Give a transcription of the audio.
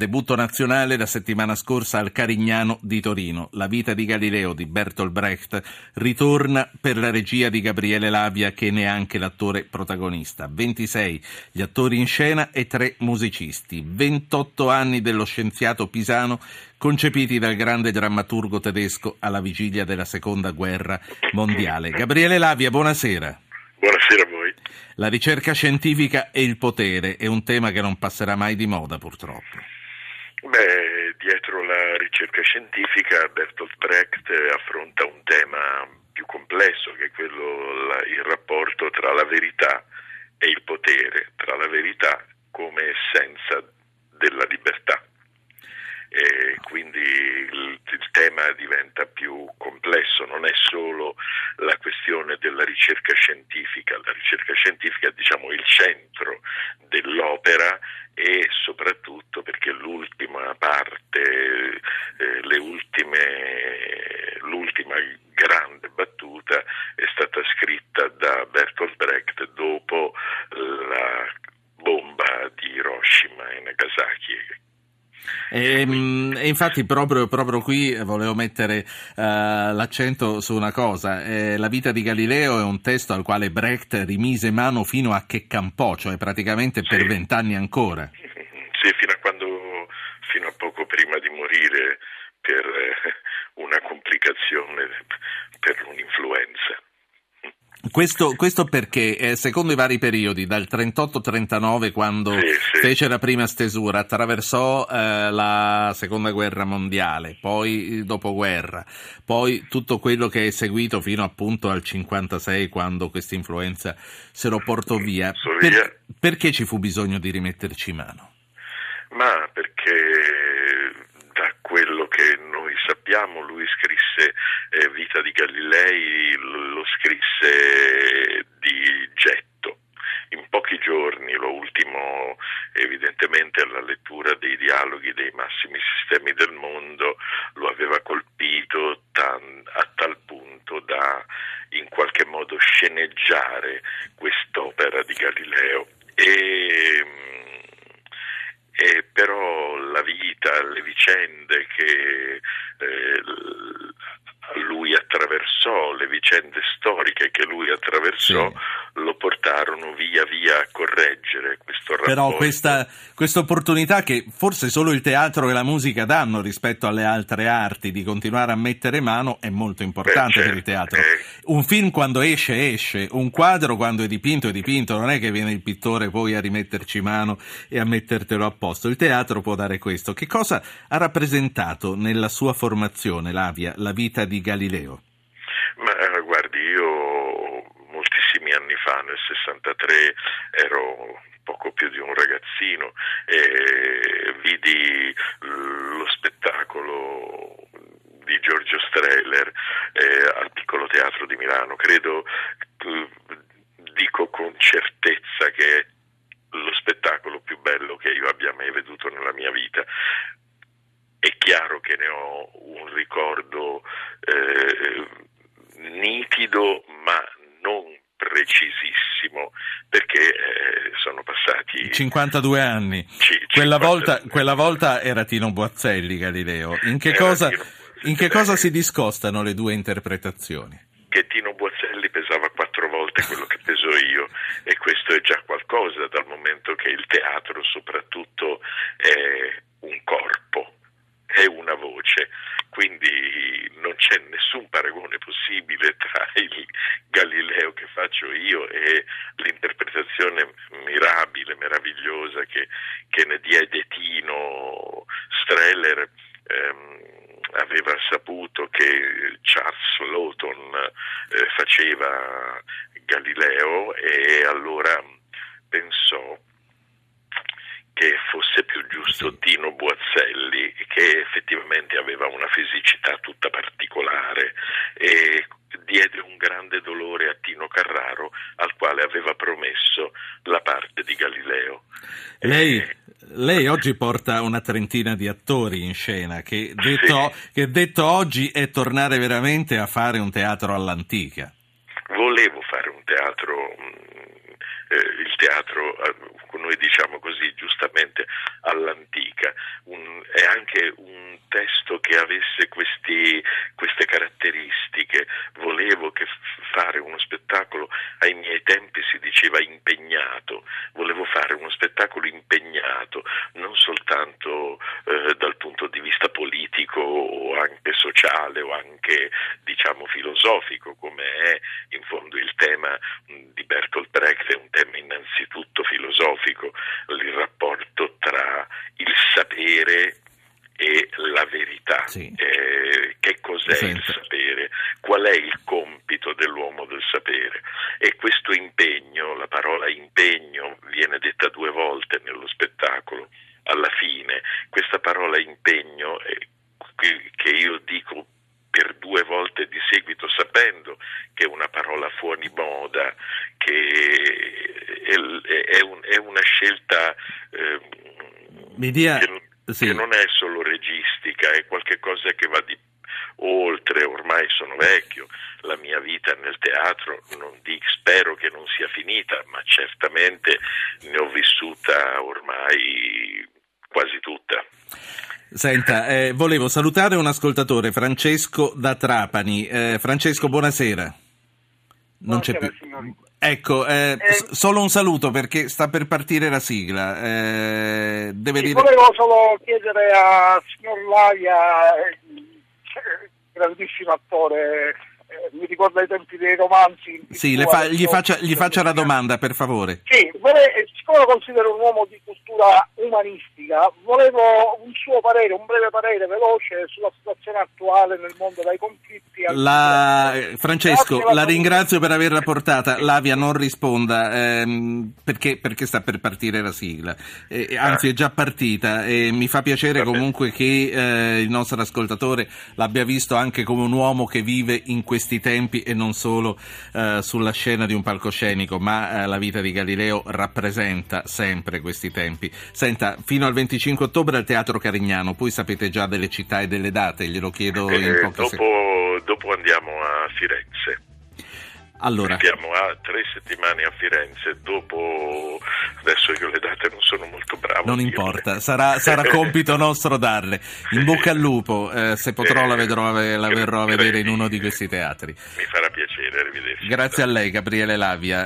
Debutto nazionale la settimana scorsa al Carignano di Torino. La vita di Galileo di Bertolt Brecht ritorna per la regia di Gabriele Lavia, che ne è anche l'attore protagonista. 26 gli attori in scena e 3 musicisti. 28 anni dello scienziato pisano, concepiti dal grande drammaturgo tedesco alla vigilia della Seconda Guerra Mondiale. Gabriele Lavia, buonasera. Buonasera a voi. La ricerca scientifica e il potere è un tema che non passerà mai di moda, purtroppo. Beh, dietro la ricerca scientifica Bertolt Brecht affronta un tema più complesso, che è quello, il rapporto tra la verità e il potere, tra la verità come essenza della libertà. E quindi il tema diventa più complesso, non è solo la questione della ricerca scientifica. La ricerca scientifica è, diciamo, il centro dell'opera e soprattutto perché l'ultima parte, l'ultima grande battuta è stata scritta da Bertolt Brecht dopo la bomba di Hiroshima e Nagasaki. E infatti proprio qui volevo mettere l'accento su una cosa. La vita di Galileo è un testo al quale Brecht rimise mano fino a che campò, cioè praticamente per 20 anni ancora. Sì, fino a poco prima di morire per una complicazione, per un'influenza. Questo perché, secondo i vari periodi, dal 38-39, quando fece la prima stesura, attraversò la Seconda Guerra Mondiale, poi il dopoguerra, poi tutto quello che è seguito fino appunto al 56, quando questa influenza se lo portò via. Perché ci fu bisogno di rimetterci mano? Ma perché da quello che noi sappiamo, lui scrisse Vita di Galilei, lo scrisse di getto, in pochi giorni, lo ultimo evidentemente alla lettura dei dialoghi dei massimi sistemi del mondo lo aveva colpito a tal punto da in qualche modo sceneggiare quest'opera di Galileo. E però la vita, le vicende che lui attraversò, le vicende storiche che lui attraversò, lo portarono via via a correggere questo rapporto. Però questa opportunità che forse solo il teatro e la musica danno rispetto alle altre arti, di continuare a mettere mano, è molto importante per il teatro. Un film quando esce, un quadro quando è dipinto, non è che viene il pittore poi a rimetterci mano e a mettertelo a posto. Il teatro può dare questo. Che cosa ha rappresentato nella sua formazione, Lavia, la vita di Galileo? Ma guardi, io moltissimi anni fa, nel 63, ero poco più di un ragazzino e vidi lo spettacolo di Giorgio Strehler al Piccolo Teatro di Milano. Credo, dico con certezza, che è lo spettacolo più bello che io abbia mai veduto nella mia vita. È chiaro che ne ho un ricordo nitido, ma non precisissimo, perché sono passati 52 anni. Quella volta era Tino Buazzelli Galileo. In che cosa si discostano le due interpretazioni? Che Tino Buazzelli pesava 4 volte quello che peso io, e questo è già qualcosa, dal momento che il teatro soprattutto è un corpo, è una voce, quindi non c'è nessun paragone possibile tra il Galileo che faccio io e l'interpretazione mirabile, meravigliosa che ne diede Tino. Strehler aveva saputo che Charles Loughton faceva Galileo e allora pensò che fosse più giusto Tino Buazzelli, che effettivamente aveva una fisicità tutta particolare, e diede un grande dolore a Tino Carraro, al quale aveva promesso la parte di Galileo. Lei oggi porta una trentina di attori in scena, che detto oggi è tornare veramente a fare un teatro all'antica. Volevo fare un teatro, il teatro noi diciamo così giustamente, all'antica. È anche un testo che avesse queste caratteristiche. Volevo che fare uno spettacolo, ai miei tempi si diceva impegnato, volevo fare uno spettacolo impegnato, non soltanto dal punto di vista politico o anche sociale o anche diciamo filosofico, come è in fondo il tema di Bertolt Brecht, è un tema innanzitutto filosofico, il rapporto tra il sapere e la verità. Sì. Che cos'è il sapere? Qual è il compito dell'uomo del sapere? E questo impegno, la parola impegno viene detta 2 volte nello spettacolo, alla fine questa parola impegno che io dico per 2 volte di seguito, sapendo che è una parola fuori moda, che è una scelta che non è solo registica, è qualche cosa che va di oltre. Ormai sono vecchio, la mia vita nel teatro spero che non sia finita, ma certamente ne ho vissuta ormai quasi tutta. Senta, volevo salutare un ascoltatore, Francesco da Trapani. Francesco, buonasera. Ecco, solo un saluto perché sta per partire la sigla. Volevo solo chiedere al signor Lavia, grandissimo attore, mi ricorda i tempi dei romanzi. Sì, gli faccia la domanda, per favore. Sì, siccome lo considero un uomo di cultura umanistica, volevo un suo parere, un breve parere veloce sulla situazione attuale nel mondo dai conflitti. Francesco, la ringrazio per averla portata. Lavia, non risponda perché sta per partire la sigla, anzi è già partita, e mi fa piacere comunque che il nostro ascoltatore l'abbia visto anche come un uomo che vive in questi tempi e non solo sulla scena di un palcoscenico, ma la vita di Galileo rappresenta sempre questi tempi. Senta, fino al 25 ottobre al Teatro Carignano, poi sapete già delle città e delle date, glielo chiedo in poche secondi. Dopo andiamo a Firenze. Allora, andiamo a 3 settimane a Firenze, dopo adesso io le date non sono molto bravo. Non importa, sarà compito nostro darle. In bocca al lupo, se potrò la verrò a vedere in uno di questi teatri. Mi farà piacere, arrivederci. Grazie a lei, Gabriele Lavia.